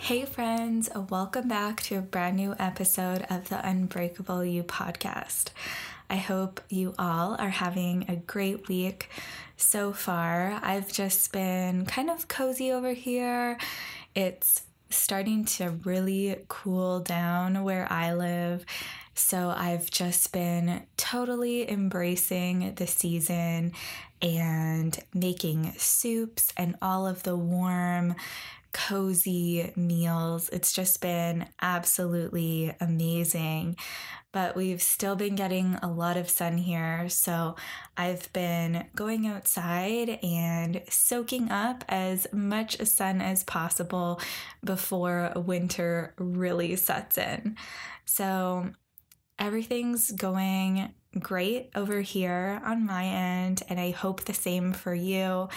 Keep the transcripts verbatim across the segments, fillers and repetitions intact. Hey friends, welcome back to a brand new episode of the Unbreakable You podcast. I hope you all are having a great week so far. I've just been kind of cozy over here. It's starting to really cool down where I live, so I've just been totally embracing the season and making soups and all of the warm cozy meals. It's just been absolutely amazing, but we've still been getting a lot of sun here, so I've been going outside and soaking up as much sun as possible before winter really sets in. So everything's going great over here on my end, and I hope the same for you.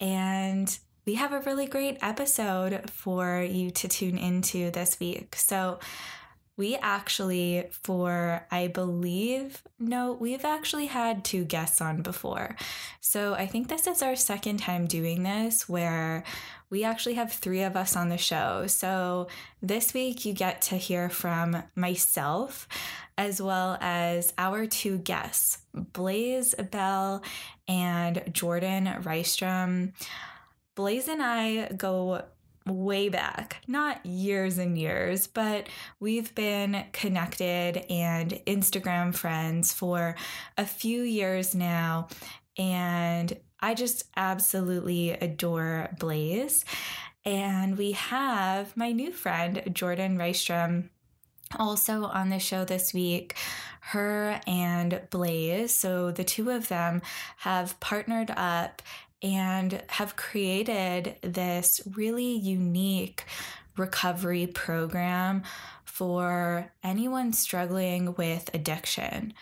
And we have a really great episode for you to tune into this week. So we actually, for I believe, no, we've actually had two guests on before. So I think this is our second time doing this, where we actually have three of us on the show. So this week you get to hear from myself as well as our two guests, Blaze Bell and Jourdan Rystrom. Blaze and I go way back, not years and years, but we've been connected and Instagram friends for a few years now, and I just absolutely adore Blaze. And we have my new friend, Jourdan Rystrom, also on the show this week. Her and Blaze, so the two of them have partnered up and have created this really unique recovery program for anyone struggling with addiction.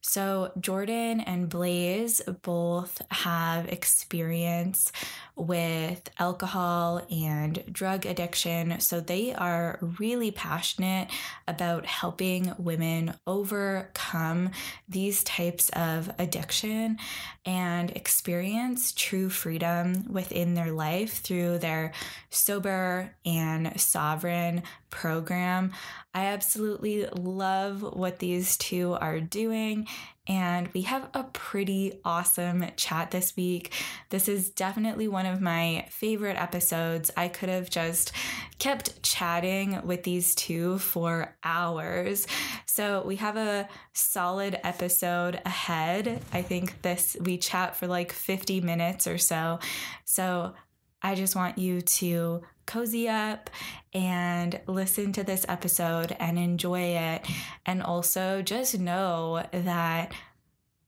So Jourdan and Blaze both have experience with alcohol and drug addiction, so they are really passionate about helping women overcome these types of addiction and experience true freedom within their life through their Sober and Sovereign program. I absolutely love what these two are doing, and we have a pretty awesome chat this week. This is definitely one of my favorite episodes. I could have just kept chatting with these two for hours. So we have a solid episode ahead. I think this, we chat for like fifty minutes or so. So I just want you to cozy up and listen to this episode and enjoy it. And also just know that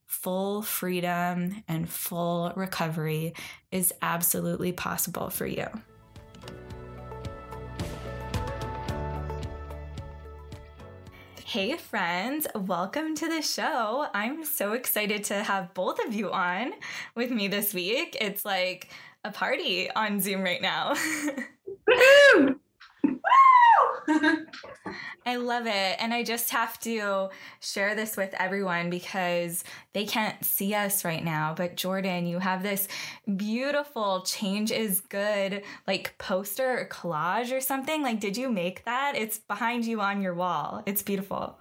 full freedom and full recovery is absolutely possible for you. Hey friends, welcome to the show. I'm so excited to have both of you on with me this week. It's like a party on Zoom right now. Woohoo! Woo! I love it. And I just have to share this with everyone because they can't see us right now. But Jourdan, you have this beautiful Change is Good like poster or collage or something. Like, did you make that? It's behind you on your wall. It's beautiful.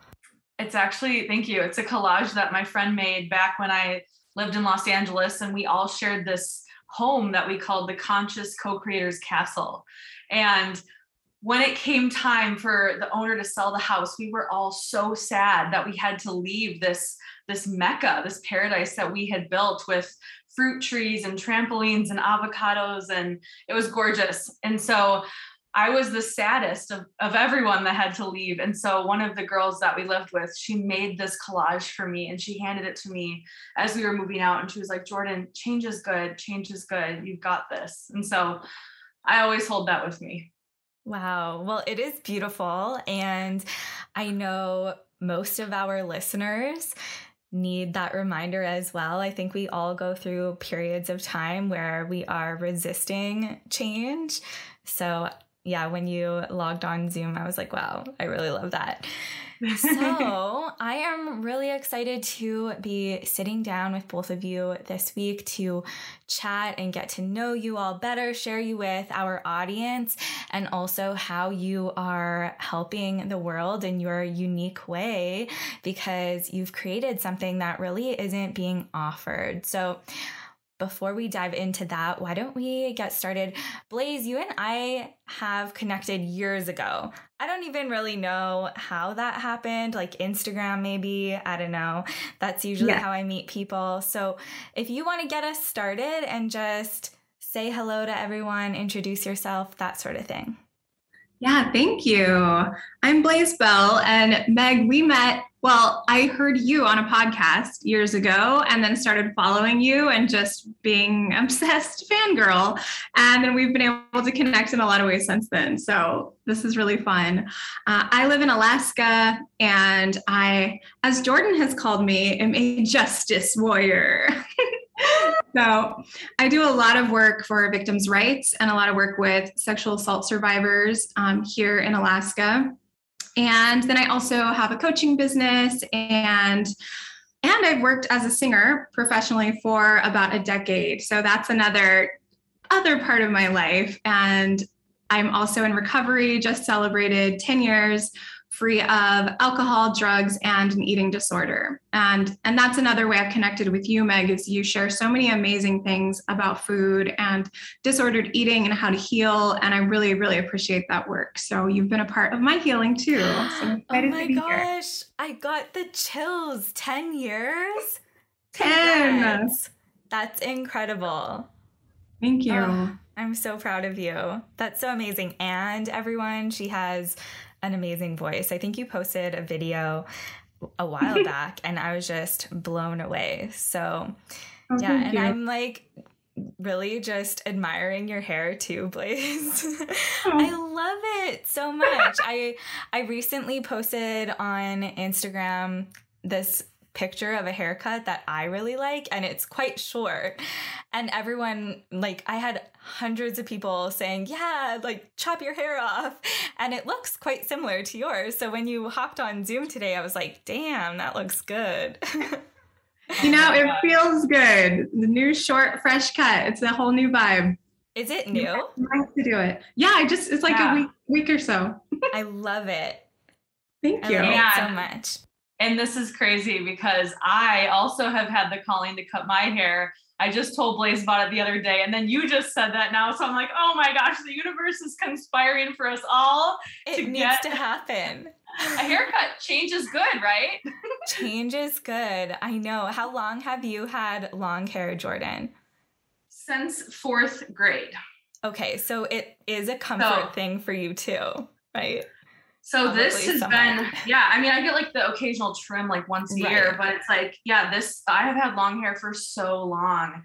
It's actually, thank you. It's a collage that my friend made back when I lived in Los Angeles, and we all shared this home that we called the Conscious Co-Creators Castle. And when it came time for the owner to sell the house, we were all so sad that we had to leave this, this mecca, this paradise that we had built with fruit trees and trampolines and avocados, and it was gorgeous. And so I was the saddest of, of everyone that had to leave. And so one of the girls that we lived with, she made this collage for me, and she handed it to me as we were moving out. And she was like, Jourdan, change is good. Change is good. You've got this. And so I always hold that with me. Wow. Well, it is beautiful. And I know most of our listeners need that reminder as well. I think we all go through periods of time where we are resisting change. So yeah, when you logged on Zoom, I was like, wow, I really love that. So I am really excited to be sitting down with both of you this week to chat and get to know you all better, share you with our audience, and also how you are helping the world in your unique way, because you've created something that really isn't being offered. So before we dive into that, why don't we get started? Blaze, you and I have connected years ago. I don't even really know how that happened, like Instagram maybe. I don't know. That's usually yeah. how I meet people. So if you want to get us started and just say hello to everyone, introduce yourself, that sort of thing. Yeah, thank you. I'm Blaze Bell, and Meg, we met, well, I heard you on a podcast years ago and then started following you and just being obsessed fangirl. And then we've been able to connect in a lot of ways since then. So this is really fun. Uh, I live in Alaska, and I, as Jourdan has called me, am a justice warrior. So I do a lot of work for victims' rights and a lot of work with sexual assault survivors um, here in Alaska. And then I also have a coaching business, and and I've worked as a singer professionally for about a decade. So that's another other part of my life. And I'm also in recovery, just celebrated ten years free of alcohol, drugs, and an eating disorder. And, and that's another way I've connected with you, Meg, is you share so many amazing things about food and disordered eating and how to heal. And I really, really appreciate that work. So you've been a part of my healing too. So I'm excited oh my to be gosh. Here. I got the chills. ten years? ten. That's incredible. Thank you. Oh, I'm so proud of you. That's so amazing. And everyone, she has an amazing voice. I think you posted a video a while back and I was just blown away. So oh, yeah. And you. I'm like really just admiring your hair too, Blaze. Oh. I love it so much. I, I recently posted on Instagram this picture of a haircut that I really like, and it's quite short, and everyone, like, I had hundreds of people saying, yeah, like, chop your hair off, and it looks quite similar to yours. So when you hopped on Zoom today, I was like, damn, that looks good. You know, it feels good. The new short fresh cut, it's a whole new vibe. Is it new? I have to do it. Yeah, I just, it's like yeah. a week, week or so. I love it. Thank you. I love yeah. it so much. And this is crazy because I also have had the calling to cut my hair. I just told Blaze about it the other day, and then you just said that now. So I'm like, oh my gosh, the universe is conspiring for us all. It to needs get- to happen. A haircut. Change is good, right? Change is good. I know. How long have you had long hair, Jourdan? Since fourth grade. Okay. So it is a comfort so, thing for you too, right? So Probably this has somewhere. been, yeah, I mean, I get like the occasional trim like once a right. year, but it's like, yeah, this, I have had long hair for so long,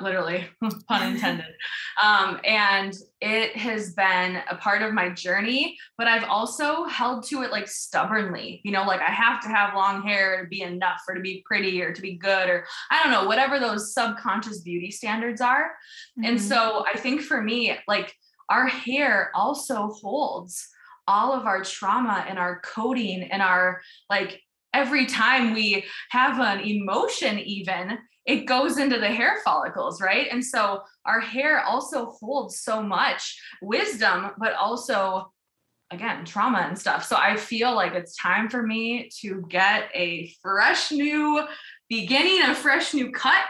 literally, pun intended. Um, and it has been a part of my journey, but I've also held to it like stubbornly, you know, like I have to have long hair to be enough or to be pretty or to be good, or I don't know, whatever those subconscious beauty standards are. Mm-hmm. And so I think for me, like our hair also holds all of our trauma and our coding and our, like, every time we have an emotion, even it goes into the hair follicles, right? And so our hair also holds so much wisdom, but also, again, trauma and stuff. So I feel like it's time for me to get a fresh new beginning, a fresh new cut.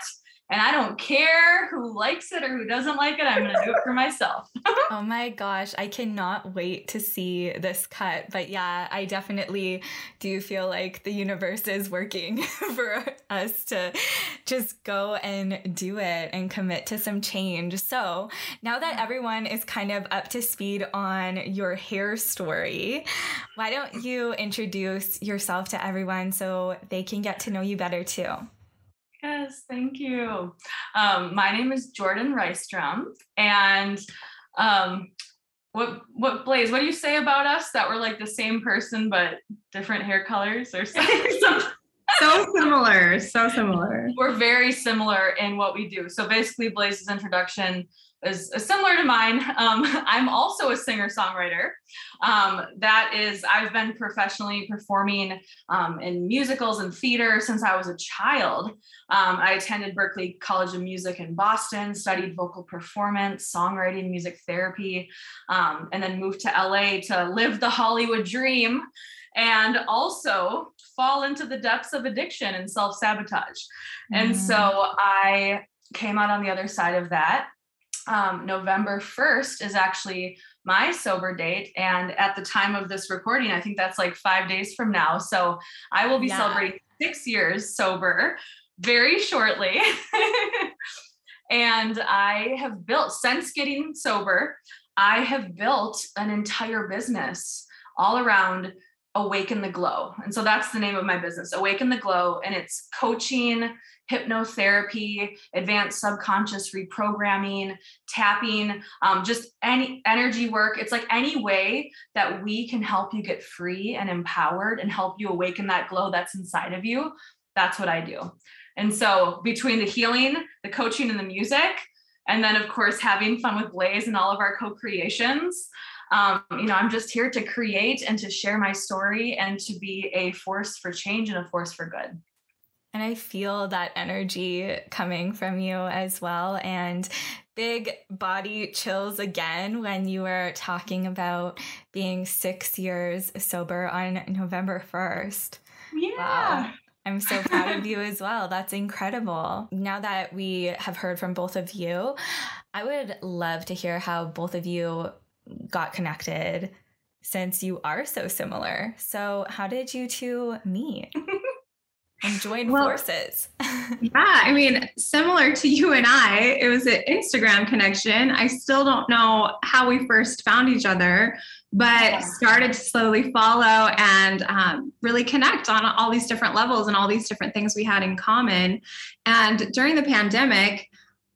And I don't care who likes it or who doesn't like it. I'm going to do it for myself. Oh my gosh. I cannot wait to see this cut. But yeah, I definitely do feel like the universe is working for us to just go and do it and commit to some change. So now that everyone is kind of up to speed on your hair story, why don't you introduce yourself to everyone so they can get to know you better too? Yes, thank you. Um, my name is Jourdan Rystrom, and um, What, what, Blaze, what do you say about us that we're like the same person, but different hair colors or something? So similar, so similar. We're very similar in what we do. So basically Blaze's introduction is similar to mine. Um, I'm also a singer-songwriter. Um, that is, I've been professionally performing um, in musicals and theater since I was a child. Um, I attended Berklee College of Music in Boston, studied vocal performance, songwriting, music therapy, um, and then moved to L A to live the Hollywood dream and also fall into the depths of addiction and self-sabotage. Mm-hmm. And so I came out on the other side of that. Um, November first is actually my sober date. And at the time of this recording, I think that's like five days from now. So I will be yeah. celebrating six years sober very shortly. And I have built, since getting sober, I have built an entire business all around Awaken the Glow. And so that's the name of my business, Awaken the Glow. And it's coaching, hypnotherapy, advanced subconscious reprogramming, tapping, um, just any energy work. It's like any way that we can help you get free and empowered and help you awaken that glow that's inside of you. That's what I do. And so between the healing, the coaching, and the music, and then of course, having fun with Blaze and all of our co-creations, Um, you know, I'm just here to create and to share my story and to be a force for change and a force for good. And I feel that energy coming from you as well. And big body chills again when you were talking about being six years sober on November first. Yeah. Wow. I'm so proud of you as well. That's incredible. Now that we have heard from both of you, I would love to hear how both of you got connected, since you are so similar. So how did you two meet and join well, forces? Yeah, I mean, similar to you and I, it was an Instagram connection. I still don't know how we first found each other, but yeah. started to slowly follow and um, really connect on all these different levels and all these different things we had in common. And during the pandemic,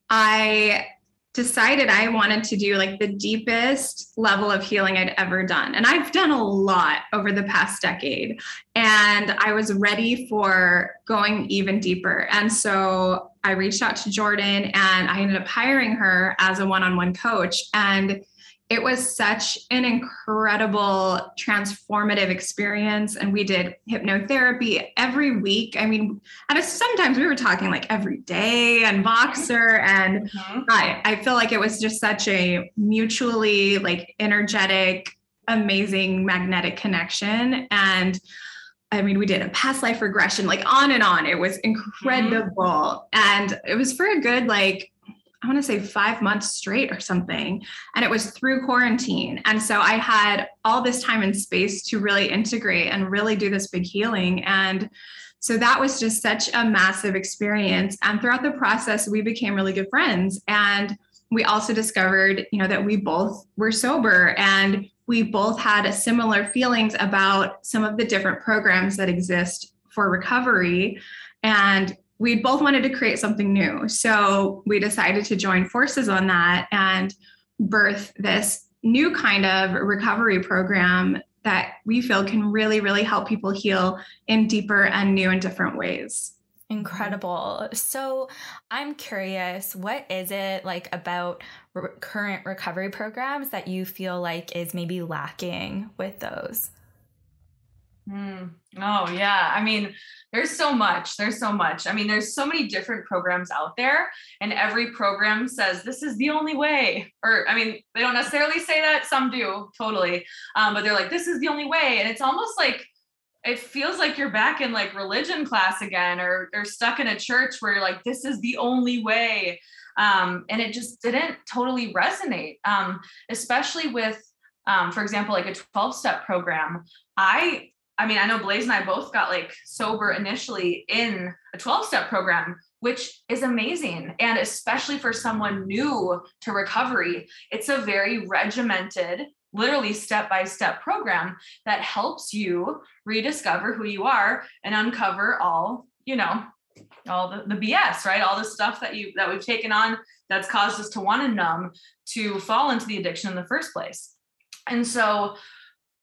I decided I wanted to do like the deepest level of healing I'd ever done. And I've done a lot over the past decade, and I was ready for going even deeper. And so I reached out to Jourdan, and I ended up hiring her as a one-on-one coach. And it was such an incredible transformative experience. And we did hypnotherapy every week. I mean, and sometimes we were talking like every day and Boxer. And mm-hmm. I, I feel like it was just such a mutually like energetic, amazing, magnetic connection. And I mean, we did a past life regression, like on and on. It was incredible. Mm-hmm. And it was for a good, like, I want to say five months straight or something. And it was through quarantine. And so I had all this time and space to really integrate and really do this big healing. And so that was just such a massive experience. And throughout the process, we became really good friends. And we also discovered, you know, that we both were sober and we both had similar feelings about some of the different programs that exist for recovery. And we both wanted to create something new. So we decided to join forces on that and birth this new kind of recovery program that we feel can really, really help people heal in deeper and new and different ways. Incredible. So I'm curious, what is it like about re- current recovery programs that you feel like is maybe lacking with those? Mm. Oh, yeah. I mean, there's so much, there's so much. I mean, there's so many different programs out there, and every program says, this is the only way. Or, I mean, they don't necessarily say that, some do totally. Um, but they're like, this is the only way. And it's almost like, it feels like you're back in like religion class again, or, or stuck in a church where you're like, this is the only way. Um, and it just didn't totally resonate. Um, especially with, um, for example, like a twelve step program. I, I mean, I know Blaze and I both got like sober initially in a twelve step program, which is amazing. And especially for someone new to recovery, it's a very regimented, literally step-by-step program that helps you rediscover who you are and uncover all, you know, all the, the B S, right? All the stuff that you, that we've taken on that's caused us to want to numb, to fall into the addiction in the first place. And so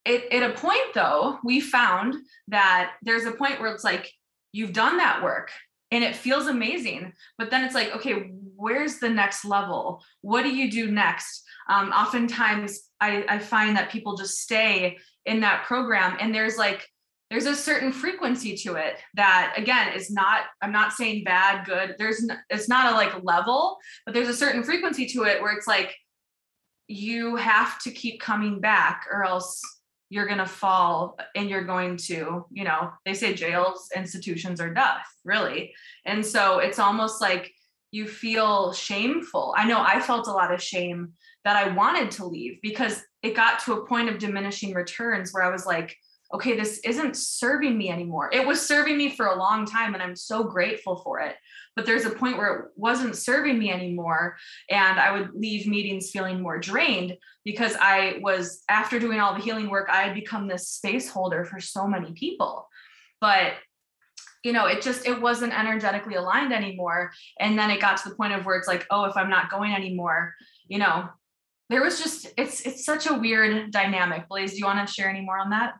it, at a point, though, we found that there's a point where it's like, you've done that work and it feels amazing, but then it's like, okay, where's the next level? What do you do next? Um, oftentimes I, I find that people just stay in that program, and there's like, there's a certain frequency to it that, again, is not, I'm not saying bad, good, there's, no, it's not a like level, but there's a certain frequency to it where it's like, you have to keep coming back or else you're going to fall and you're going to, you know, they say jails, institutions, or death, really. And so it's almost like you feel shameful. I know I felt a lot of shame that I wanted to leave, because it got to a point of diminishing returns where I was like, okay, this isn't serving me anymore. It was serving me for a long time, and I'm so grateful for it. But there's a point where it wasn't serving me anymore. And I would leave meetings feeling more drained, because I was, after doing all the healing work, I had become this space holder for so many people. But, you know, it just, it wasn't energetically aligned anymore. And then it got to the point of where it's like, oh, if I'm not going anymore, you know, there was just, it's, it's such a weird dynamic. Blaze, do you want to share any more on that?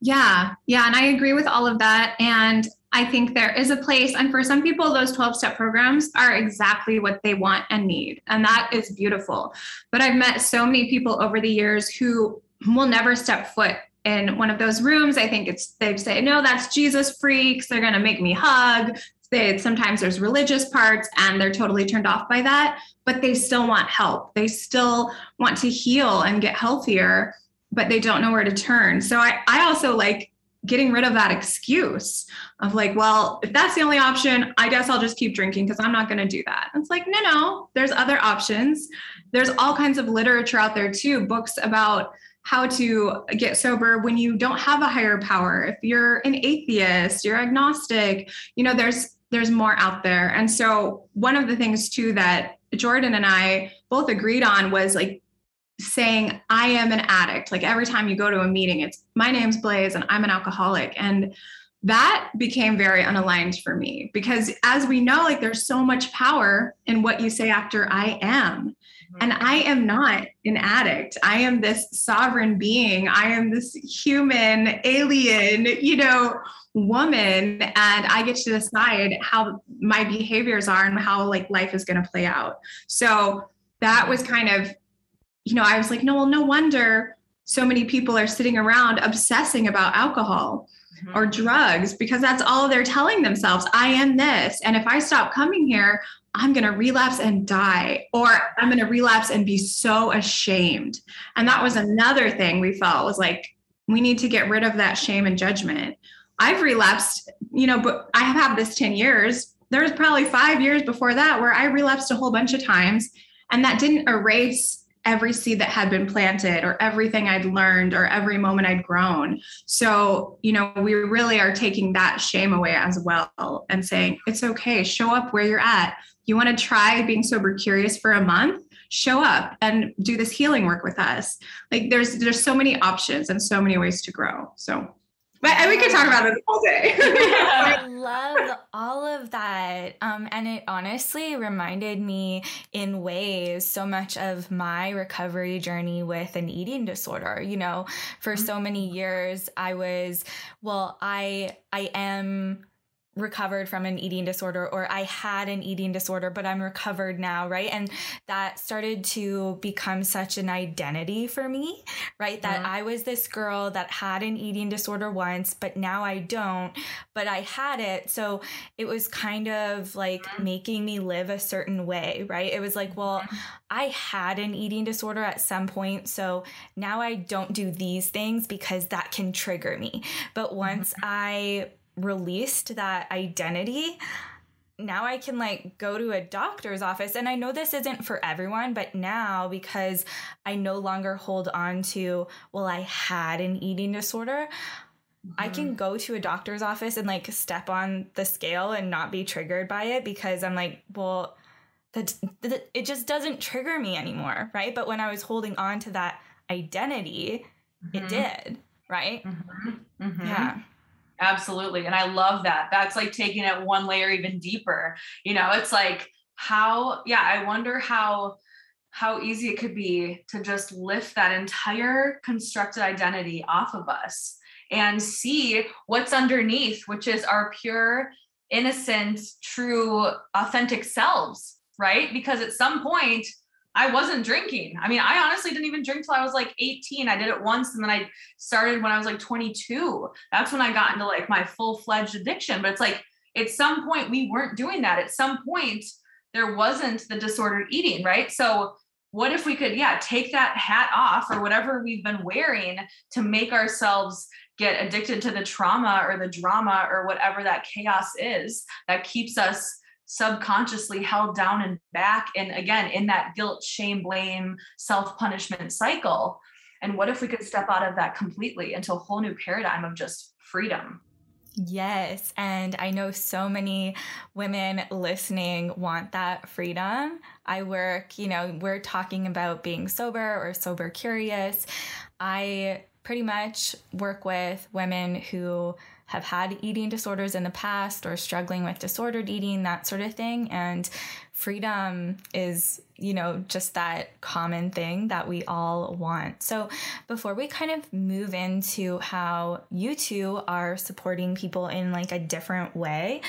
Yeah. Yeah. And I agree with all of that. And I think there is a place. And for some people, those twelve step programs are exactly what they want and need. And that is beautiful. But I've met so many people over the years who will never step foot in one of those rooms. I think it's, they say, no, that's Jesus freaks. They're going to make me hug. They, sometimes there's religious parts, and they're totally turned off by that, but they still want help. They still want to heal and get healthier, but they don't know where to turn. So I, I also like getting rid of that excuse of like, well, if that's the only option, I guess I'll just keep drinking because I'm not going to do that. It's like, no, no, there's other options. There's all kinds of literature out there too, books about how to get sober when you don't have a higher power. If you're an atheist, you're agnostic, you know, there's, there's more out there. And so one of the things too that Jourdan and I both agreed on was like, saying I am an addict. Like every time you go to a meeting, it's my name's Blaze and I'm an alcoholic. And that became very unaligned for me, because as we know, like there's so much power in what you say after I am, and I am not an addict. I am this sovereign being. I am this human alien, you know, woman. And I get to decide how my behaviors are and how like life is going to play out. So that was kind of, you know, I was like, no, well, no wonder so many people are sitting around obsessing about alcohol mm-hmm. or drugs, because that's all they're telling themselves. I am this. And if I stop coming here, I'm going to relapse and die, or I'm going to relapse and be so ashamed. And that was another thing we felt was like, we need to get rid of that shame and judgment. I've relapsed, you know, but I have had this ten years. There was probably five years before that where I relapsed a whole bunch of times. And that didn't erase every seed that had been planted, or everything I'd learned, or every moment I'd grown. So, you know, we really are taking that shame away as well and saying, it's okay, show up where you're at. You want to try being sober curious for a month, show up and do this healing work with us. Like there's, there's so many options and so many ways to grow. So, but and we could talk about it all day. I love all of that. Um, and it honestly reminded me in ways so much of my recovery journey with an eating disorder. You know, for so many years I was, well, I, I am recovered from an eating disorder, or I had an eating disorder, but I'm recovered now. Right. And that started to become such an identity for me, right? That yeah. I was this girl that had an eating disorder once, but now I don't, but I had it. So it was kind of like making me live a certain way, right? It was like, well, I had an eating disorder at some point, so now I don't do these things because that can trigger me. But once I released that identity, now I can like go to a doctor's office. And I know this isn't for everyone, but now because I no longer hold on to, well, I had an eating disorder, mm-hmm. I can go to a doctor's office and like step on the scale and not be triggered by it, because I'm like, well, that, that it just doesn't trigger me anymore. Right. But when I was holding on to that identity, mm-hmm. it did. Right. Mm-hmm. Mm-hmm. Yeah. Absolutely. And I love that. That's like taking it one layer even deeper. You know, it's like how, yeah, I wonder how how easy it could be to just lift that entire constructed identity off of us and see what's underneath, which is our pure, innocent, true, authentic selves, right? Because at some point I wasn't drinking. I mean, I honestly didn't even drink till I was like eighteen. I did it once. And then I started when I was like twenty-two. That's when I got into like my full-fledged addiction. But it's like, at some point we weren't doing that. At some point there wasn't the disordered eating, right? So what if we could, yeah, take that hat off or whatever we've been wearing to make ourselves get addicted to the trauma or the drama or whatever that chaos is that keeps us subconsciously held down and back. And again, in that guilt, shame, blame, self-punishment cycle. And what if we could step out of that completely into a whole new paradigm of just freedom? Yes. And I know so many women listening want that freedom. I work, you know, we're talking about being sober or sober curious. I pretty much work with women who have had eating disorders in the past or struggling with disordered eating, that sort of thing. And freedom is, you know, just that common thing that we all want. So before we kind of move into how you two are supporting people in like a different way,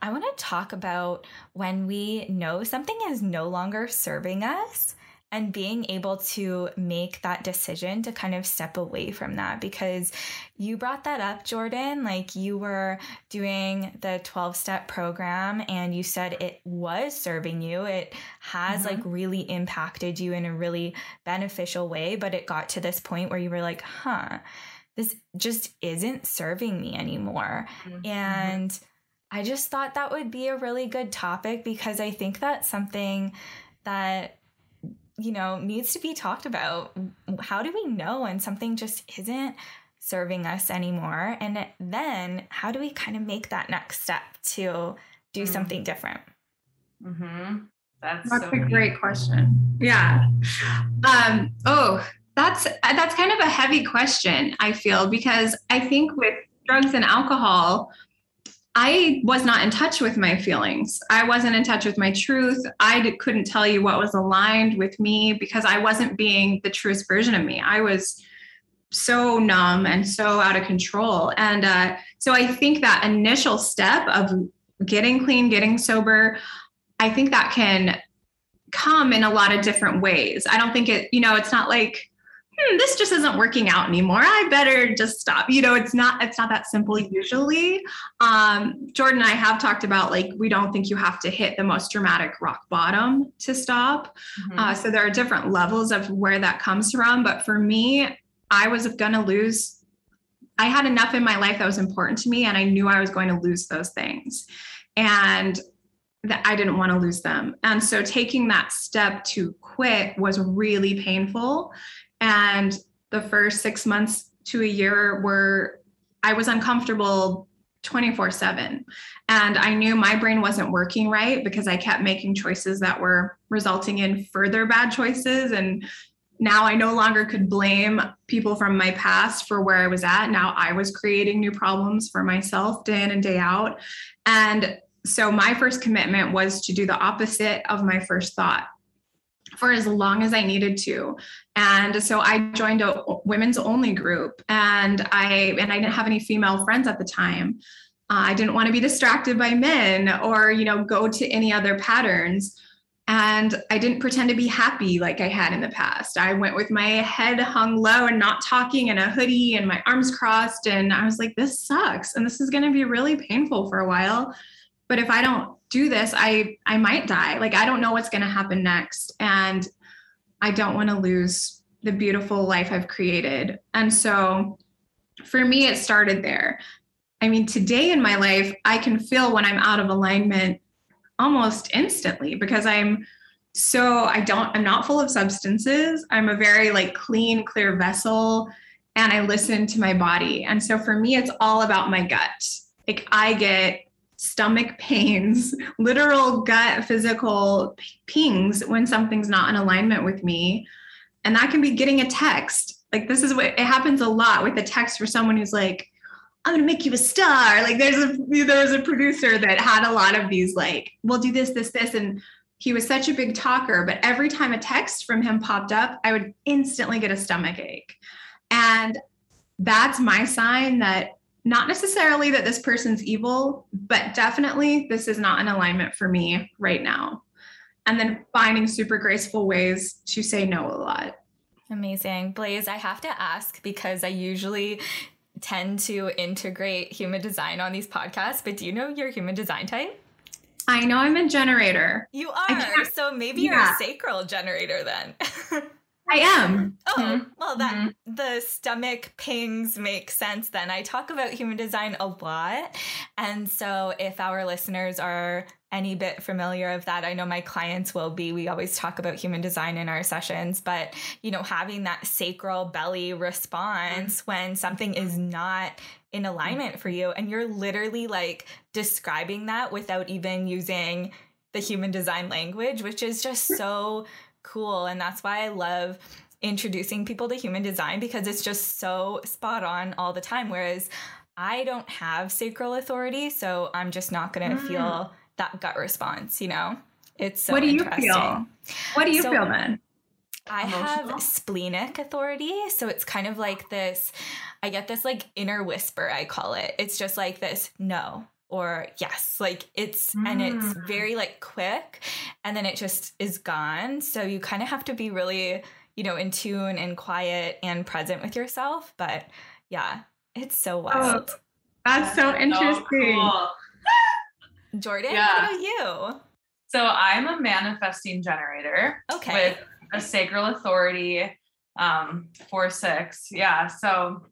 I want to talk about when we know something is no longer serving us and being able to make that decision to kind of step away from that, because you brought that up, Jourdan, like you were doing the twelve-step program and you said it was serving you. It has mm-hmm. like really impacted you in a really beneficial way, but it got to this point where you were like, huh, this just isn't serving me anymore. Mm-hmm. And I just thought that would be a really good topic, because I think that's something that, you know, needs to be talked about. How do we know when something just isn't serving us anymore? And then how do we kind of make that next step to do mm-hmm. something different? Mm-hmm. That's, that's so a neat. Great question. Yeah. Um, oh, that's, that's kind of a heavy question, I feel, because I think with drugs and alcohol, I was not in touch with my feelings. I wasn't in touch with my truth. I d- couldn't tell you what was aligned with me, because I wasn't being the truest version of me. I was so numb and so out of control. And uh, so I think that initial step of getting clean, getting sober, I think that can come in a lot of different ways. I don't think it, you know, it's not like, hmm, this just isn't working out anymore, I better just stop. You know, it's not, it's not that simple usually. Um, Jourdan and I have talked about, like, we don't think you have to hit the most dramatic rock bottom to stop. Mm-hmm. Uh, so there are different levels of where that comes from. But for me, I was going to lose, I had enough in my life that was important to me, and I knew I was going to lose those things, and that I didn't want to lose them. And so taking that step to quit was really painful. And the first six months to a year were, I was uncomfortable twenty-four seven. And I knew my brain wasn't working right, because I kept making choices that were resulting in further bad choices. And now I no longer could blame people from my past for where I was at. Now I was creating new problems for myself day in and day out. And so my first commitment was to do the opposite of my first thought for as long as I needed to. And so I joined a women's only group, and I, and I didn't have any female friends at the time. Uh, I didn't want to be distracted by men or, you know, go to any other patterns. And I didn't pretend to be happy like I had in the past. I went with my head hung low and not talking, and a hoodie and my arms crossed. And I was like, this sucks. And this is going to be really painful for a while. But if I don't do this, I, I might die. Like, I don't know what's going to happen next. And I don't want to lose the beautiful life I've created. And so for me, it started there. I mean, today in my life, I can feel when I'm out of alignment almost instantly, because I'm so, I don't, I'm not full of substances. I'm a very like clean, clear vessel, and I listen to my body. And so for me, it's all about my gut. Like, I get stomach pains, literal gut, physical pings when something's not in alignment with me. And that can be getting a text. Like, this is what, it happens a lot with a text for someone who's like, I'm going to make you a star. Like, there's a, there was a producer that had a lot of these, like, we'll do this, this, this. And He was such a big talker, but every time a text from him popped up, I would instantly get a stomach ache. And that's my sign that not necessarily that this person's evil, but definitely this is not in alignment for me right now. And then finding super graceful ways to say no a lot. Amazing. Blaze, I have to ask, because I usually tend to integrate human design on these podcasts, but do you know your human design type? I know I'm a generator. You are. So maybe yeah. you're a sacral generator then. I am. Oh, mm-hmm. well, that mm-hmm. the stomach pings make sense then. I talk about human design a lot. And so if our listeners are any bit familiar of that, I know my clients will be. We always talk about human design in our sessions, but, you know, having that sacral belly response mm-hmm. when something is not in alignment for you, and you're literally like describing that without even using the human design language, which is just so cool. And that's why I love introducing people to human design, because it's just so spot on all the time. Whereas I don't have sacral authority, so I'm just not going to mm. feel that gut response, you know? It's so interesting. What do you feel? What do you so feel, then? I emotional. Have splenic authority. So it's kind of like this, I get this like inner whisper, I call it. It's just like this no or yes, like it's, mm. and it's very like quick, and then it just is gone. So you kind of have to be really, you know, in tune and quiet and present with yourself. But yeah, it's so wild. Oh, that's so interesting. So cool. Jourdan, yeah. What about you? So I'm a manifesting generator. Okay. With a sacral authority, um, four, six. Yeah. So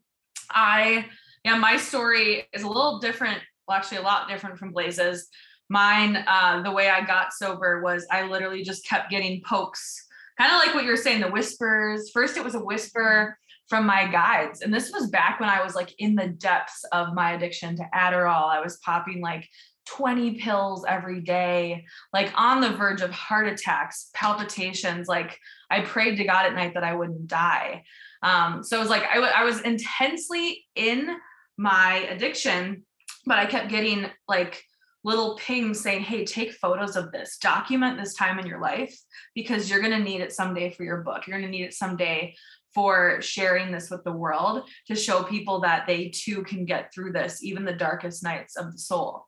I, yeah, my story is a little different. Well, actually a lot different from Blaze's. Mine, uh, the way I got sober was I literally just kept getting pokes, kind of like what you were saying, the whispers. First, it was a whisper from my guides. And this was back when I was like in the depths of my addiction to Adderall. I was popping like twenty pills every day, like on the verge of heart attacks, palpitations. Like I prayed to God at night that I wouldn't die. Um, so it was like, I, w- I was intensely in my addiction, but I kept getting like little pings saying, hey, take photos of this, document this time in your life, because you're going to need it someday for your book. You're going to need it someday for sharing this with the world, to show people that they too can get through this, even the darkest nights of the soul.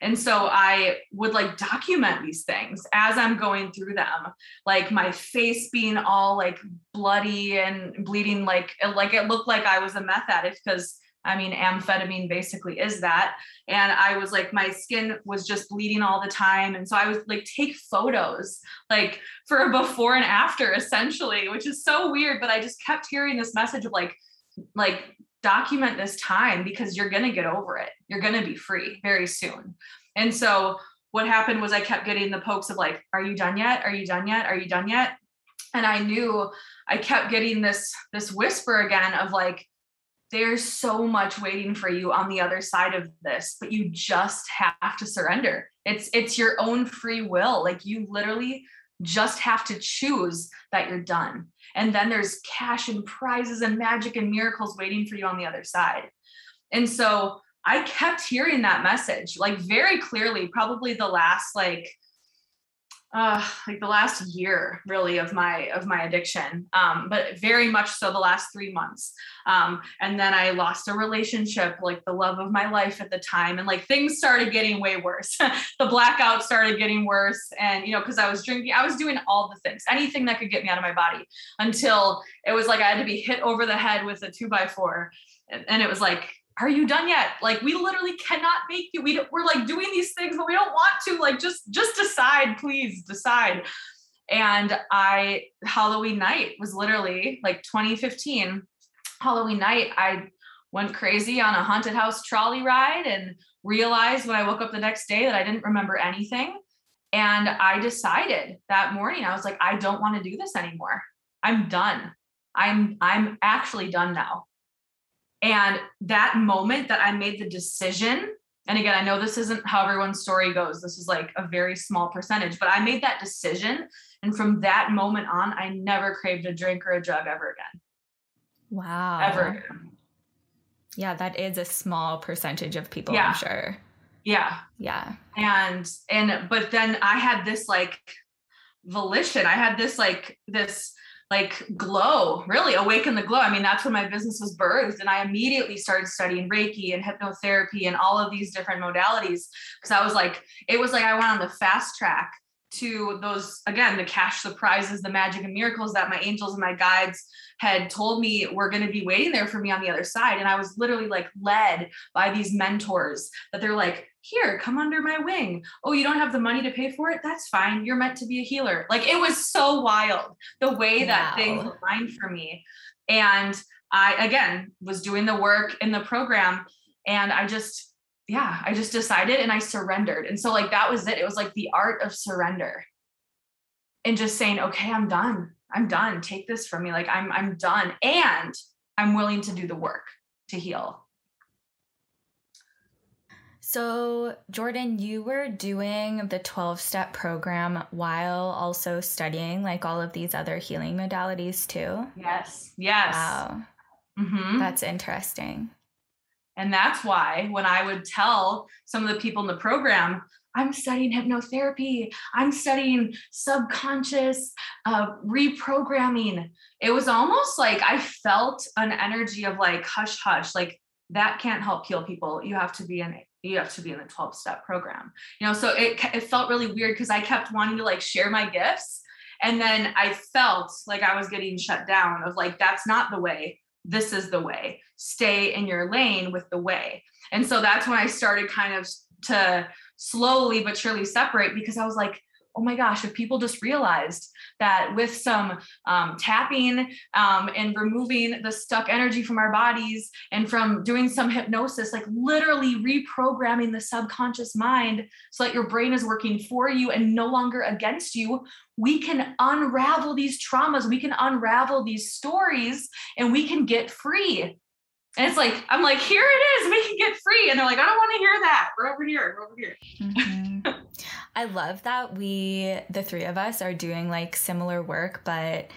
And so I would like document these things as I'm going through them, like my face being all like bloody and bleeding, like, like it looked like I was a meth addict, because I mean, amphetamine basically is that. And I was like, my skin was just bleeding all the time. And so I was like, take photos, like for a before and after essentially, which is so weird. But I just kept hearing this message of like, like, document this time, because you're going to get over it. You're going to be free very soon. And so what happened was I kept getting the pokes of like, are you done yet? Are you done yet? Are you done yet? And I knew I kept getting this, this whisper again of like, there's so much waiting for you on the other side of this, but you just have to surrender. It's, it's your own free will. Like you literally just have to choose that you're done. And then there's cash and prizes and magic and miracles waiting for you on the other side. And so I kept hearing that message, like very clearly, probably the last, like, uh, like the last year really of my, of my addiction. Um, but very much so the last three months. Um, and then I lost a relationship, like the love of my life at the time. And like things started getting way worse. The blackout started getting worse. And, you know, cause I was drinking, I was doing all the things, anything that could get me out of my body, until it was like, I had to be hit over the head with a two by four. And, and it was like, are you done yet? Like, we literally cannot make you, we don't, we're like doing these things, but we don't want to, like, just, just decide, please decide. And I, Halloween night was literally like twenty fifteen Halloween night. I went crazy on a haunted house trolley ride and realized when I woke up the next day that I didn't remember anything. And I decided that morning, I was like, I don't want to do this anymore. I'm done. I'm, I'm actually done now. And that moment that I made the decision, and again, I know this isn't how everyone's story goes. This is like a very small percentage, but I made that decision. And from that moment on, I never craved a drink or a drug ever again. Wow. Ever again. Yeah. That is a small percentage of people, yeah. I'm sure. Yeah. Yeah. And, and, but then I had this like volition. I had this like, this like glow, really awaken the glow. I mean, that's when my business was birthed. And I immediately started studying Reiki and hypnotherapy and all of these different modalities. Cause I was like, it was like, I went on the fast track to those, again, the cash surprises, the magic and miracles that my angels and my guides had told me were going to be waiting there for me on the other side. And I was literally like led by these mentors that they're like, here, come under my wing. Oh, you don't have the money to pay for it? That's fine. You're meant to be a healer. Like, it was so wild the way that wow. things aligned for me. And I, again, was doing the work in the program, and I just, yeah, I just decided and I surrendered. And so like, that was it. It was like the art of surrender and just saying, okay, I'm done. I'm done. Take this from me. Like I'm, I'm done. And I'm willing to do the work to heal. So Jourdan, you were doing the twelve step program while also studying like all of these other healing modalities too. Yes. Yes. Wow. Mm-hmm. That's interesting. And that's why when I would tell some of the people in the program, I'm studying hypnotherapy, I'm studying subconscious uh, reprogramming, it was almost like I felt an energy of like, hush, hush, like that can't help heal people. You have to be in it. You have to be in the twelve step program, you know? So it, it felt really weird because I kept wanting to like share my gifts. And then I felt like I was getting shut down of like, that's not the way. This is the way. Stay in your lane with the way. And so that's when I started kind of to slowly but surely separate, because I was like, oh my gosh, if people just realized that with some um, tapping um, and removing the stuck energy from our bodies and from doing some hypnosis, like literally reprogramming the subconscious mind so that your brain is working for you and no longer against you, we can unravel these traumas, we can unravel these stories, and we can get free. And it's like, I'm like, here it is, we can get free. And they're like, I don't want to hear that. We're over here, we're over here. Mm-hmm. I love that we, the three of us are doing like similar work, but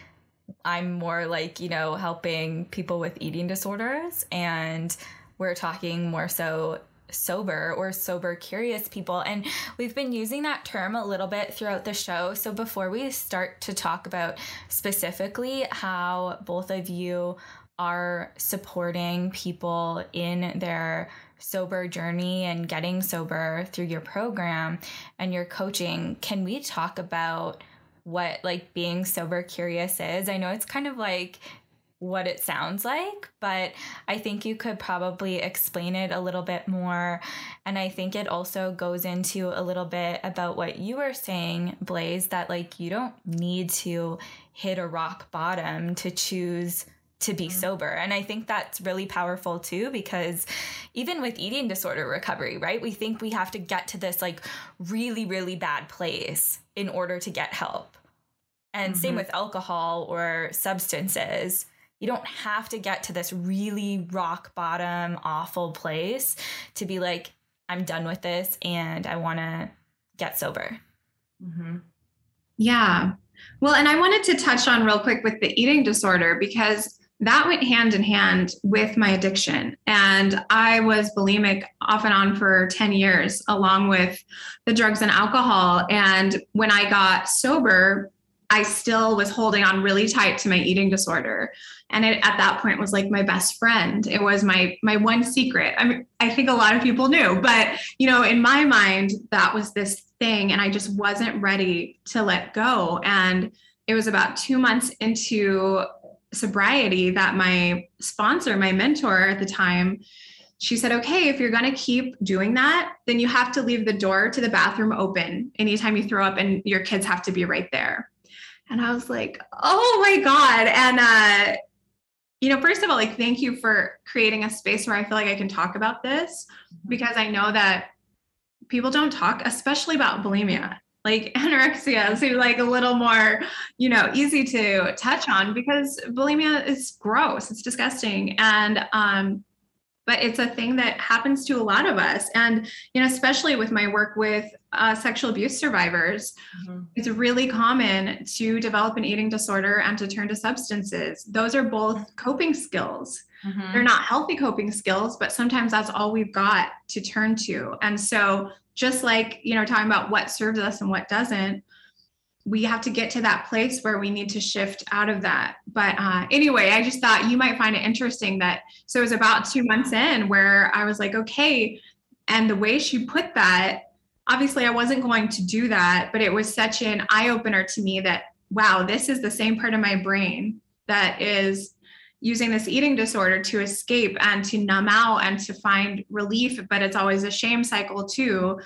I'm more like, you know, helping people with eating disorders, and we're talking more so sober or sober curious people. And we've been using that term a little bit throughout the show. So before we start to talk about specifically how both of you are supporting people in their sober journey and getting sober through your program and your coaching, can we talk about what like being sober curious is? I know it's kind of like what it sounds like, but I think you could probably explain it a little bit more. And I think it also goes into a little bit about what you were saying, Blaze, that like you don't need to hit a rock bottom to choose to be sober. And I think that's really powerful too, because even with eating disorder recovery, right, we think we have to get to this like really, really bad place in order to get help. And mm-hmm. same with alcohol or substances. You don't have to get to this really rock bottom, awful place to be like, I'm done with this and I want to get sober. Mm-hmm. Yeah. Well, and I wanted to touch on real quick with the eating disorder, because that went hand in hand with my addiction. And I was bulimic off and on for ten years, along with the drugs and alcohol. And when I got sober, I still was holding on really tight to my eating disorder. And it, at that point, was like my best friend. It was my, my one secret. I mean, I think a lot of people knew, but you know, in my mind, that was this thing. And I just wasn't ready to let go. And it was about two months into sobriety that my sponsor, my mentor at the time, she said, okay, if you're going to keep doing that, then you have to leave the door to the bathroom open anytime you throw up, and your kids have to be right there. And I was like, oh my God. And, uh, you know, first of all, like, thank you for creating a space where I feel like I can talk about this, because I know that people don't talk, especially about bulimia. Like anorexia seems like a little more, you know, easy to touch on, because bulimia is gross. It's disgusting. And, um, but it's a thing that happens to a lot of us. And, you know, especially with my work with uh, sexual abuse survivors, mm-hmm. it's really common to develop an eating disorder and to turn to substances. Those are both coping skills. Mm-hmm. They're not healthy coping skills, but sometimes that's all we've got to turn to. And so just like, you know, talking about what serves us and what doesn't, we have to get to that place where we need to shift out of that. But uh, anyway, I just thought you might find it interesting that, so it was about two months in where I was like, okay. And the way she put that, obviously I wasn't going to do that, but it was such an eye opener to me that, wow, this is the same part of my brain that is using this eating disorder to escape and to numb out and to find relief, but it's always a shame cycle too.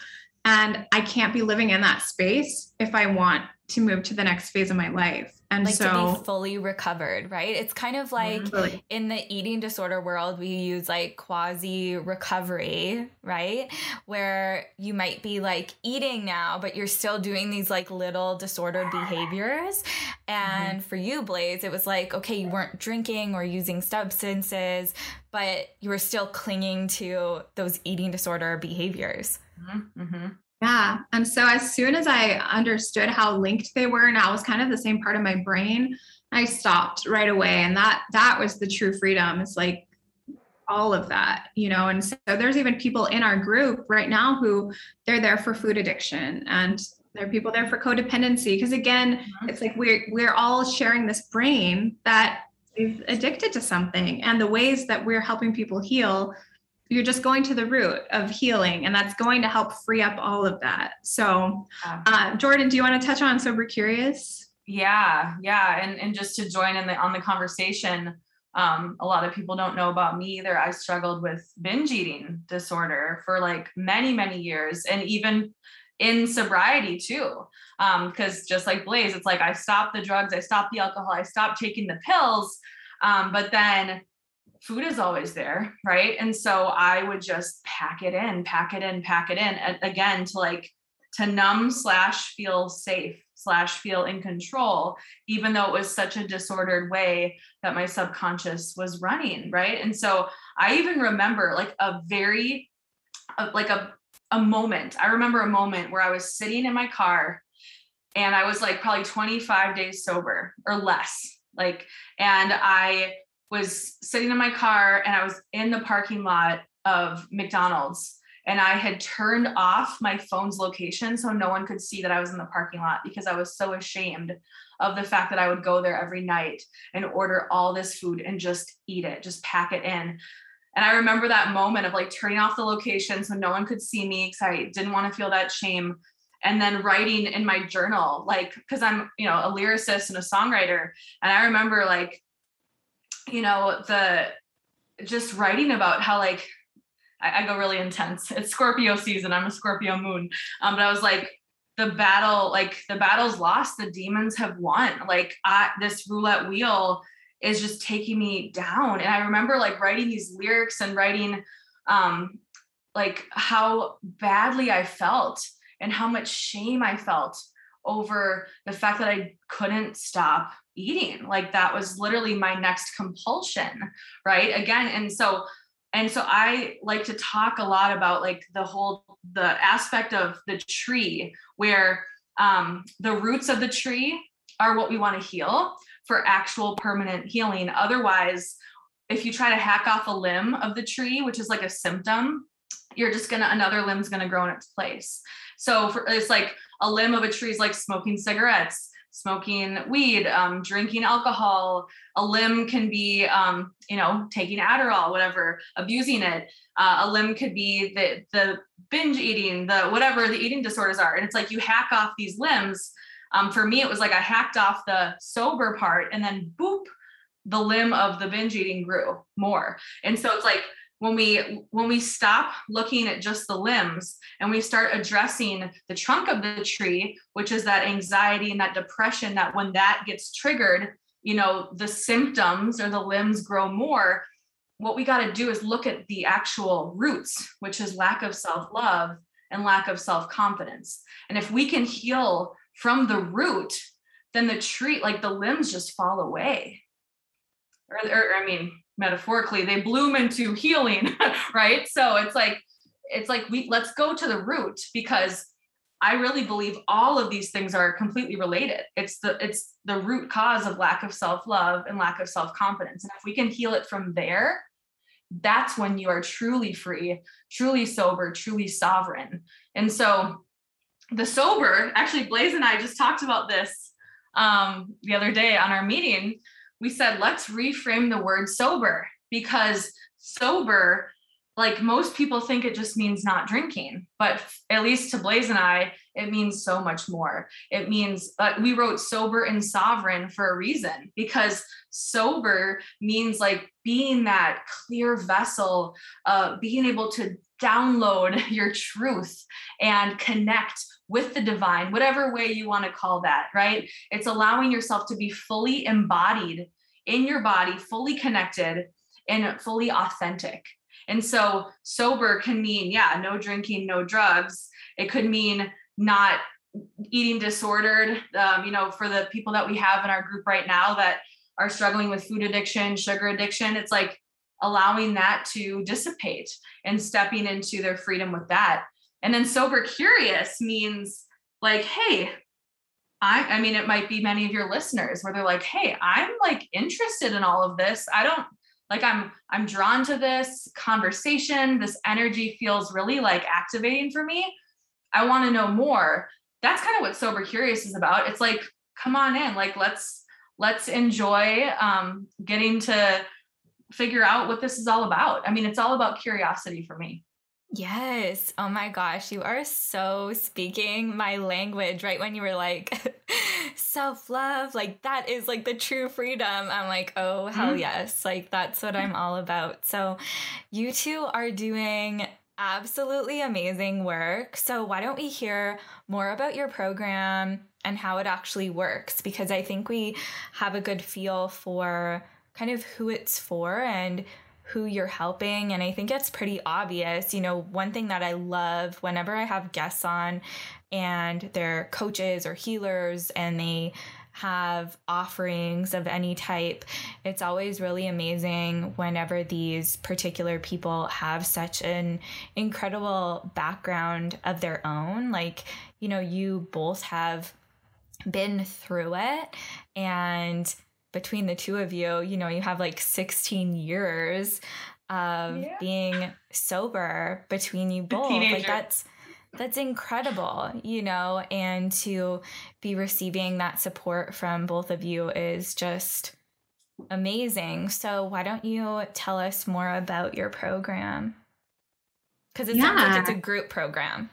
And I can't be living in that space if I want to move to the next phase of my life. And like so to be fully recovered, right? It's kind of like really. In the eating disorder world, we use like quasi recovery, right? Where you might be like eating now, but you're still doing these like little disordered behaviors. And mm-hmm. for you, Blaze, it was like, okay, you weren't drinking or using substances, but you were still clinging to those eating disorder behaviors. Mm-hmm. Mm-hmm. Yeah. And so as soon as I understood how linked they were, and I was kind of the same part of my brain, I stopped right away. And that, that was the true freedom. It's like all of that, you know? And so there's even people in our group right now who they're there for food addiction, and there are people there for codependency. Cause again, it's like, we're, we're all sharing this brain that is addicted to something, and the ways that we're helping people heal, you're just going to the root of healing, and that's going to help free up all of that. So, uh, Jourdan, do you want to touch on Sober Curious? Yeah. Yeah. And, and just to join in the, on the conversation, um, a lot of people don't know about me either. I struggled with binge eating disorder for like many, many years. And even in sobriety too. Um, cause just like Blaze, it's like, I stopped the drugs, I stopped the alcohol, I stopped taking the pills. Um, but then food is always there, right? And so I would just pack it in, pack it in, pack it in, and again, to like, to numb slash feel safe slash feel in control, even though it was such a disordered way that my subconscious was running, right? And so I even remember like a very, uh, like a, a moment, I remember a moment where I was sitting in my car and I was like probably twenty-five days sober or less, like, and I was sitting in my car and I was in the parking lot of McDonald's, and I had turned off my phone's location so no one could see that I was in the parking lot, because I was so ashamed of the fact that I would go there every night and order all this food and just eat it, just pack it in. And I remember that moment of like turning off the location so no one could see me because I didn't want to feel that shame. And then writing in my journal, like, because I'm, you know, a lyricist and a songwriter. And I remember like, you know, the just writing about how like, I, I go really intense. It's Scorpio season. I'm a Scorpio moon. Um, but I was like, the battle, like the battle's lost, the demons have won. Like I, this roulette wheel is just taking me down. And I remember like writing these lyrics and writing um, like how badly I felt and how much shame I felt over the fact that I couldn't stop eating. Like that was literally my next compulsion, right? Again, and so and so I like to talk a lot about like the whole the aspect of the tree, where um the roots of the tree are what we want to heal for actual permanent healing. Otherwise, if you try to hack off a limb of the tree, which is like a symptom, you're just gonna another limb's gonna grow in its place. So for, it's like a limb of a tree is like smoking cigarettes, smoking weed, um, drinking alcohol. A limb can be, um, you know, taking Adderall, whatever, abusing it. Uh, a limb could be the, the binge eating, the whatever the eating disorders are. And it's like you hack off these limbs. Um, for me, it was like I hacked off the sober part, and then boop, the limb of the binge eating grew more. And so it's like when we when we stop looking at just the limbs and we start addressing the trunk of the tree, which is that anxiety and that depression, that when that gets triggered, you know, the symptoms or the limbs grow more. What we got to do is look at the actual roots, which is lack of self-love and lack of self-confidence. And if we can heal from the root, then the tree, like the limbs, just fall away. Or, or I mean, metaphorically, they bloom into healing, right? So it's like, it's like, we let's go to the root, because I really believe all of these things are completely related. It's the, it's the root cause of lack of self-love and lack of self-confidence. And if we can heal it from there, that's when you are truly free, truly sober, truly sovereign. And so the sober, actually Blaze and I just talked about this um, the other day on our meeting. We said, let's reframe the word sober, because sober, like most people think it just means not drinking, but at least to Blaze and I, it means so much more. It means uh, we wrote Sober and Sovereign for a reason, because sober means like being that clear vessel, uh, being able to download your truth and connect with the divine, whatever way you want to call that, right? It's allowing yourself to be fully embodied in your body, fully connected and fully authentic. And so sober can mean, yeah, no drinking, no drugs. It could mean not eating disordered, um, you know, for the people that we have in our group right now that are struggling with food addiction, sugar addiction, it's like allowing that to dissipate and stepping into their freedom with that. And then sober curious means like, hey, I, I mean, it might be many of your listeners where they're like, hey, I'm like interested in all of this. I don't like, I'm, I'm drawn to this conversation. This energy feels really like activating for me. I want to know more. That's kind of what sober curious is about. It's like, come on in, like, let's, let's enjoy um, getting to figure out what this is all about. I mean, it's all about curiosity for me. Yes. Oh my gosh. You are so speaking my language right when you were like self-love, like that is like the true freedom. I'm like, oh, hell mm-hmm. yes. Like that's what I'm all about. So you two are doing absolutely amazing work. So why don't we hear more about your program and how it actually works? Because I think we have a good feel for kind of who it's for and who you're helping. And I think it's pretty obvious. You know, one thing that I love whenever I have guests on and they're coaches or healers and they have offerings of any type, it's always really amazing whenever these particular people have such an incredible background of their own. Like, you know, you both have been through it, and between the two of you, you know, you have like sixteen years of yeah. being sober between you both. Like that's, that's incredible, you know, and to be receiving that support from both of you is just amazing. So why don't you tell us more about your program? Because it yeah. sounds like it's a group program.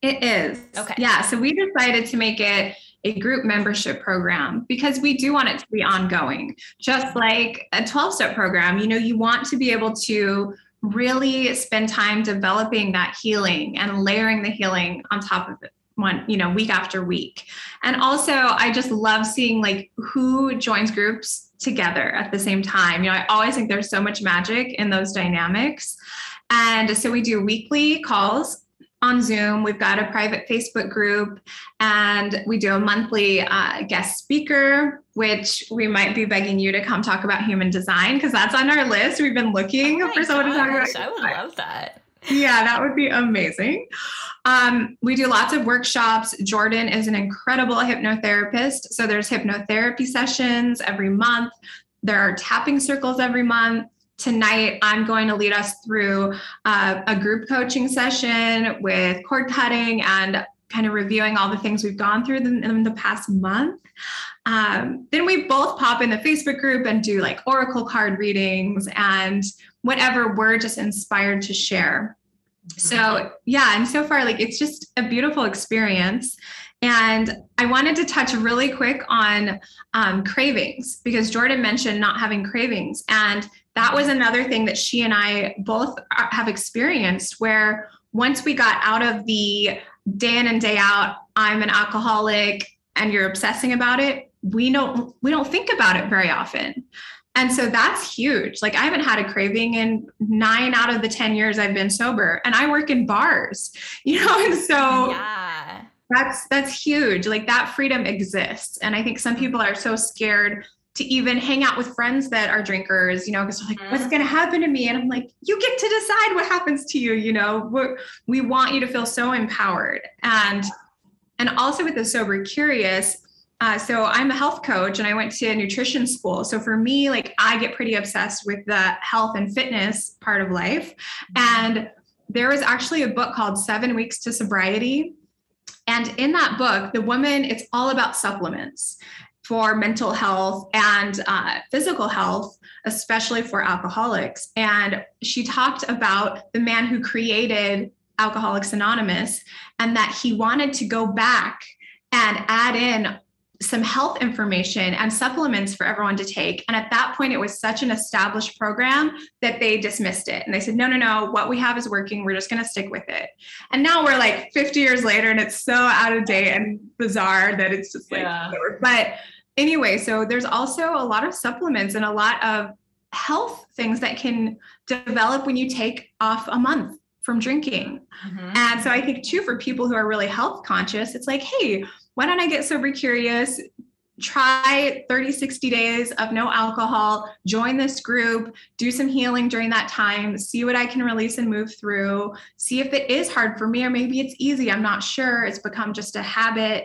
It is. Okay. Yeah. So we decided to make it a group membership program because we do want it to be ongoing, just like a twelve-step program. You know, you want to be able to really spend time developing that healing and layering the healing on top of it one, you know, week after week. And also I just love seeing like who joins groups together at the same time. You know, I always think there's so much magic in those dynamics. And so we do weekly calls on Zoom. We've got a private Facebook group, and we do a monthly uh, guest speaker, which we might be begging you to come talk about human design, because that's on our list. We've been looking oh for someone gosh, to talk about. I would love that. Yeah, that would be amazing. Um, we do lots of workshops. Jourdan is an incredible hypnotherapist. So there's hypnotherapy sessions every month. There are tapping circles every month. Tonight, I'm going to lead us through uh, a group coaching session with cord cutting and kind of reviewing all the things we've gone through in, in the past month. Um, then we both pop in the Facebook group and do like oracle card readings and whatever we're just inspired to share. So yeah, and so far, like it's just a beautiful experience. And I wanted to touch really quick on um, cravings, because Jourdan mentioned not having cravings. And that was another thing that she and I both are, have experienced, where once we got out of the day in and day out, I'm an alcoholic and you're obsessing about it, we don't, we don't think about it very often. And so that's huge. Like I haven't had a craving in nine out of the ten years I've been sober, and I work in bars, you know? And so yeah. That's that's huge. Like that freedom exists. And I think some people are so scared to even hang out with friends that are drinkers, you know, because they're like, mm-hmm. what's going to happen to me? And I'm like, you get to decide what happens to you. You know, We're, we want you to feel so empowered. And, and also with the sober curious. Uh, so I'm a health coach and I went to nutrition school. So for me, like I get pretty obsessed with the health and fitness part of life. Mm-hmm. And there was actually a book called Seven Weeks to Sobriety. And in that book, the woman, it's all about supplements for mental health and uh, physical health, especially for alcoholics. And she talked about the man who created Alcoholics Anonymous, and that he wanted to go back and add in some health information and supplements for everyone to take. And at that point, it was such an established program that they dismissed it. And they said, no, no, no, what we have is working. We're just going to stick with it. And now we're like fifty years later, and it's so out of date and bizarre that it's just like, yeah. But anyway, so there's also a lot of supplements and a lot of health things that can develop when you take off a month from drinking. Mm-hmm. And so I think too, for people who are really health conscious, it's like, hey, why don't I get sober curious, try thirty, sixty days of no alcohol, join this group, do some healing during that time, see what I can release and move through, see if it is hard for me, or maybe it's easy. I'm not sure. It's become just a habit.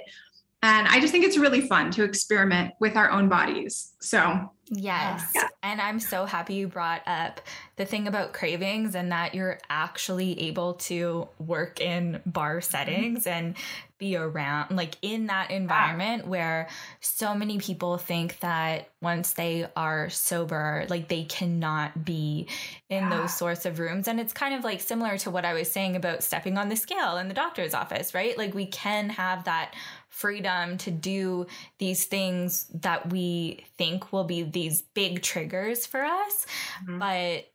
And I just think it's really fun to experiment with our own bodies. So yes. Yeah. And I'm so happy you brought up the thing about cravings and that you're actually able to work in bar settings and be around, like, in that environment yeah. where so many people think that once they are sober, like, they cannot be in yeah. those sorts of rooms. And it's kind of like similar to what I was saying about stepping on the scale in the doctor's office, right? Like, we can have that freedom to do these things that we think will be these big triggers for us, mm-hmm. but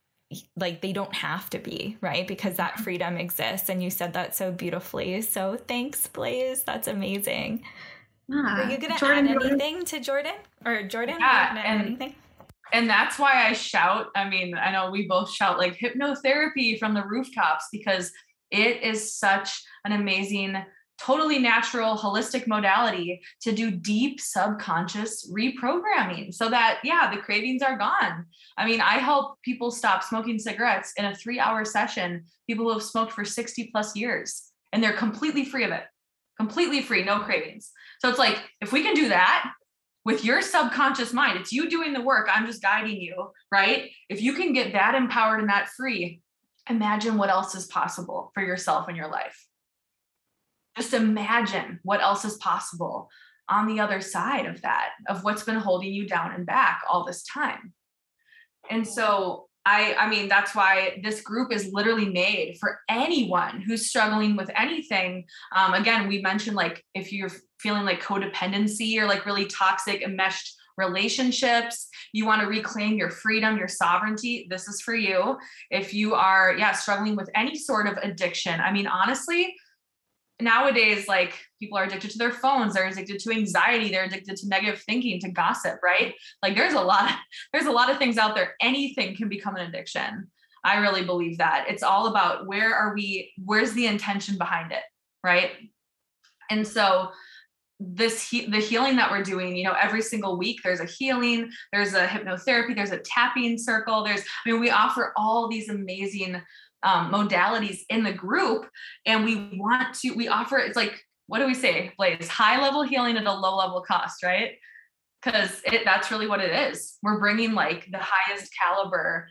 like, they don't have to be, right? Because that freedom exists. And you said that so beautifully. So thanks, Blaze. That's amazing. Yeah. Were you going to add anything Jourdan. to Jourdan or Jourdan? Yeah, and, anything? And that's why I shout. I mean, I know we both shout like hypnotherapy from the rooftops, because it is such an amazing, totally natural, holistic modality to do deep subconscious reprogramming so that, yeah, the cravings are gone. I mean, I help people stop smoking cigarettes in a three hour session, people who have smoked for sixty plus years, and they're completely free of it, completely free, no cravings. So it's like, if we can do that with your subconscious mind, it's you doing the work. I'm just guiding you, right? If you can get that empowered and that free, imagine what else is possible for yourself and your life. Just imagine what else is possible on the other side of that, of what's been holding you down and back all this time. And so I, I mean, that's why this group is literally made for anyone who's struggling with anything. Um, again, we mentioned, like, if you're feeling like codependency or like really toxic enmeshed relationships, you want to reclaim your freedom, your sovereignty, this is for you. If you are, yeah, struggling with any sort of addiction, I mean, honestly, nowadays, like, people are addicted to their phones, they're addicted to anxiety, they're addicted to negative thinking, to gossip, right? Like, there's a lot, there's a lot of things out there. Anything can become an addiction. I really believe that. It's all about where are we, where's the intention behind it, right? And so this, the healing that we're doing, you know, every single week, there's a healing, there's a hypnotherapy, there's a tapping circle, there's, I mean, we offer all these amazing Um, modalities in the group. And we want to, we offer, it's like, what do we say, Blaze? High level healing at a low level cost, right? Because it, that's really what it is. We're bringing like the highest caliber,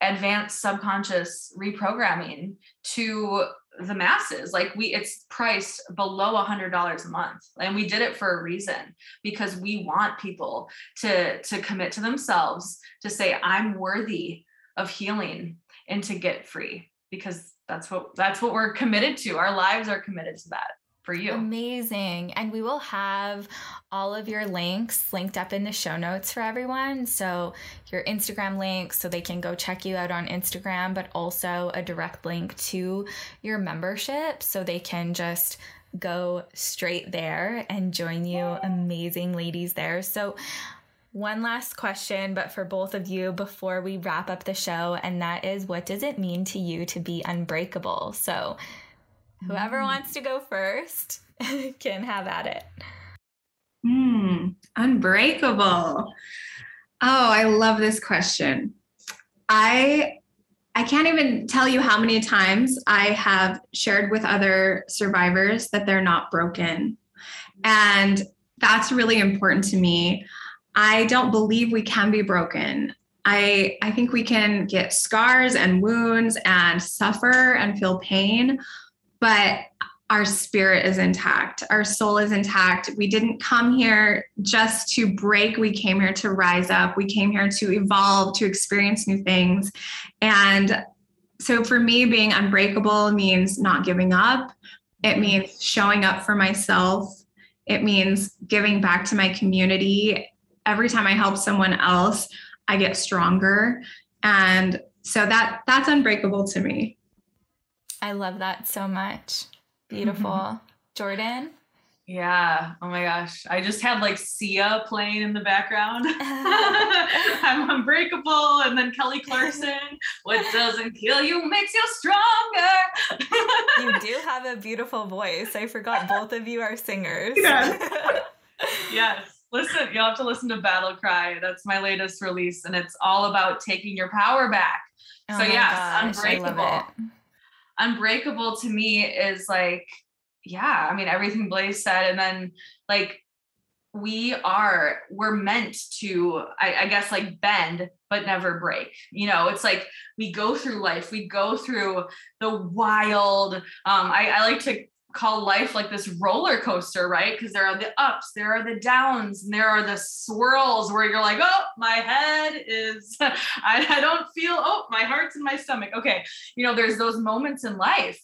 advanced subconscious reprogramming to the masses. Like, we, it's priced below a hundred dollars a month. And we did it for a reason, because we want people to, to commit to themselves, to say, I'm worthy of healing and to get free, because that's what, that's what we're committed to. Our lives are committed to that for you. Amazing. And we will have all of your links linked up in the show notes for everyone. So your Instagram links, so they can go check you out on Instagram, but also a direct link to your membership, so they can just go straight there and join you amazing ladies there. So one last question, but for both of you before we wrap up the show, and that is, what does it mean to you to be unbreakable? So whoever mm. wants to go first can have at it. Mm, unbreakable. Oh, I love this question. I I can't even tell you how many times I have shared with other survivors that they're not broken. And that's really important to me. I don't believe we can be broken. I, I think we can get scars and wounds and suffer and feel pain, but our spirit is intact. Our soul is intact. We didn't come here just to break. We came here to rise up. We came here to evolve, to experience new things. And so for me, being unbreakable means not giving up. It means showing up for myself. It means giving back to my community. Every time I help someone else, I get stronger. And so that that's unbreakable to me. I love that so much. Beautiful. Mm-hmm. Jourdan? Yeah. Oh my gosh. I just had like Sia playing in the background. I'm unbreakable. And then Kelly Clarkson, what doesn't kill you makes you stronger. You do have a beautiful voice. I forgot both of you are singers. Yes. Yes. Listen, you'll have to listen to Battle Cry. That's my latest release. And it's all about taking your power back. Oh so yeah, unbreakable. Unbreakable to me is like, yeah, I mean, everything Blaze said. And then like, we are, we're meant to, I, I guess, like bend, but never break. You know, it's like, we go through life, we go through the wild. Um, I, I like to call life like this roller coaster, right? Because there are the ups, there are the downs, and there are the swirls where you're like, oh, my head is, I, I don't feel, oh, my heart's in my stomach. Okay. You know, there's those moments in life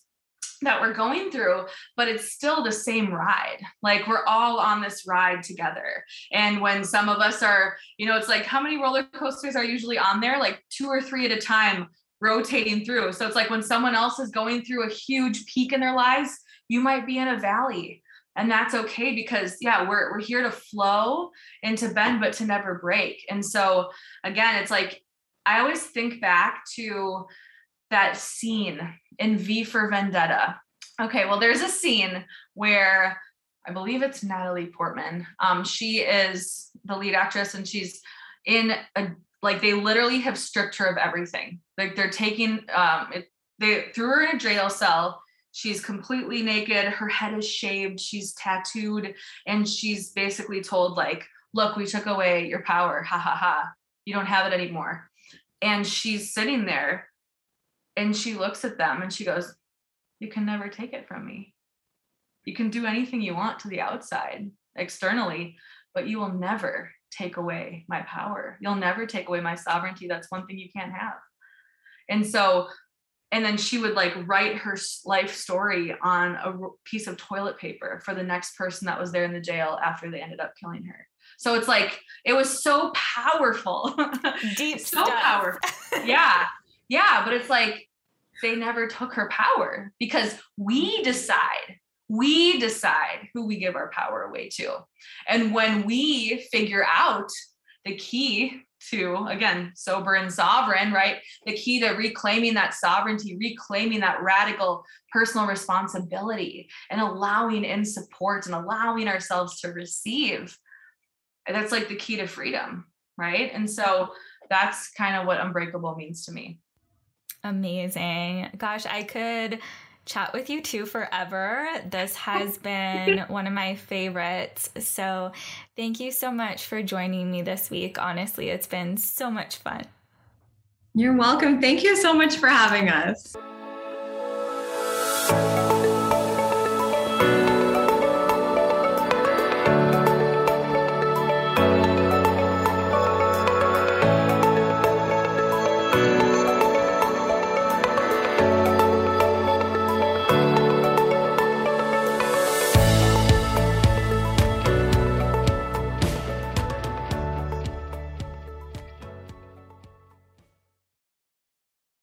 that we're going through, but it's still the same ride. Like we're all on this ride together. And when some of us are, you know, it's like how many roller coasters are usually on there? Like two or three at a time rotating through. So it's like when someone else is going through a huge peak in their lives, you might be in a valley, and that's okay because yeah, we're, we're here to flow and to bend, but to never break. And so again, it's like, I always think back to that scene in V for Vendetta. Okay. Well, there's a scene where I believe it's Natalie Portman. Um, she is the lead actress and she's in a, like, they literally have stripped her of everything. Like they're taking, um, it, they threw her in a jail cell. She's completely naked. Her head is shaved. She's tattooed. And she's basically told like, look, we took away your power. Ha ha ha. You don't have it anymore. And she's sitting there and she looks at them and she goes, you can never take it from me. You can do anything you want to the outside externally, but you will never take away my power. You'll never take away my sovereignty. That's one thing you can't have. And so, and then she would like write her life story on a piece of toilet paper for the next person that was there in the jail after they ended up killing her. So it's like, it was so powerful. Deep so stuff. Powerful. Yeah. Yeah. But it's like, they never took her power because we decide, we decide who we give our power away to. And when we figure out the key to, again, sober and sovereign, right? The key to reclaiming that sovereignty, reclaiming that radical personal responsibility and allowing in support and allowing ourselves to receive. That's like the key to freedom, right? And so that's kind of what unbreakable means to me. Amazing. Gosh, I could chat with you two forever. This has been one of my favorites. So thank you so much for joining me this week. Honestly, it's been so much fun. You're welcome. Thank you so much for having us.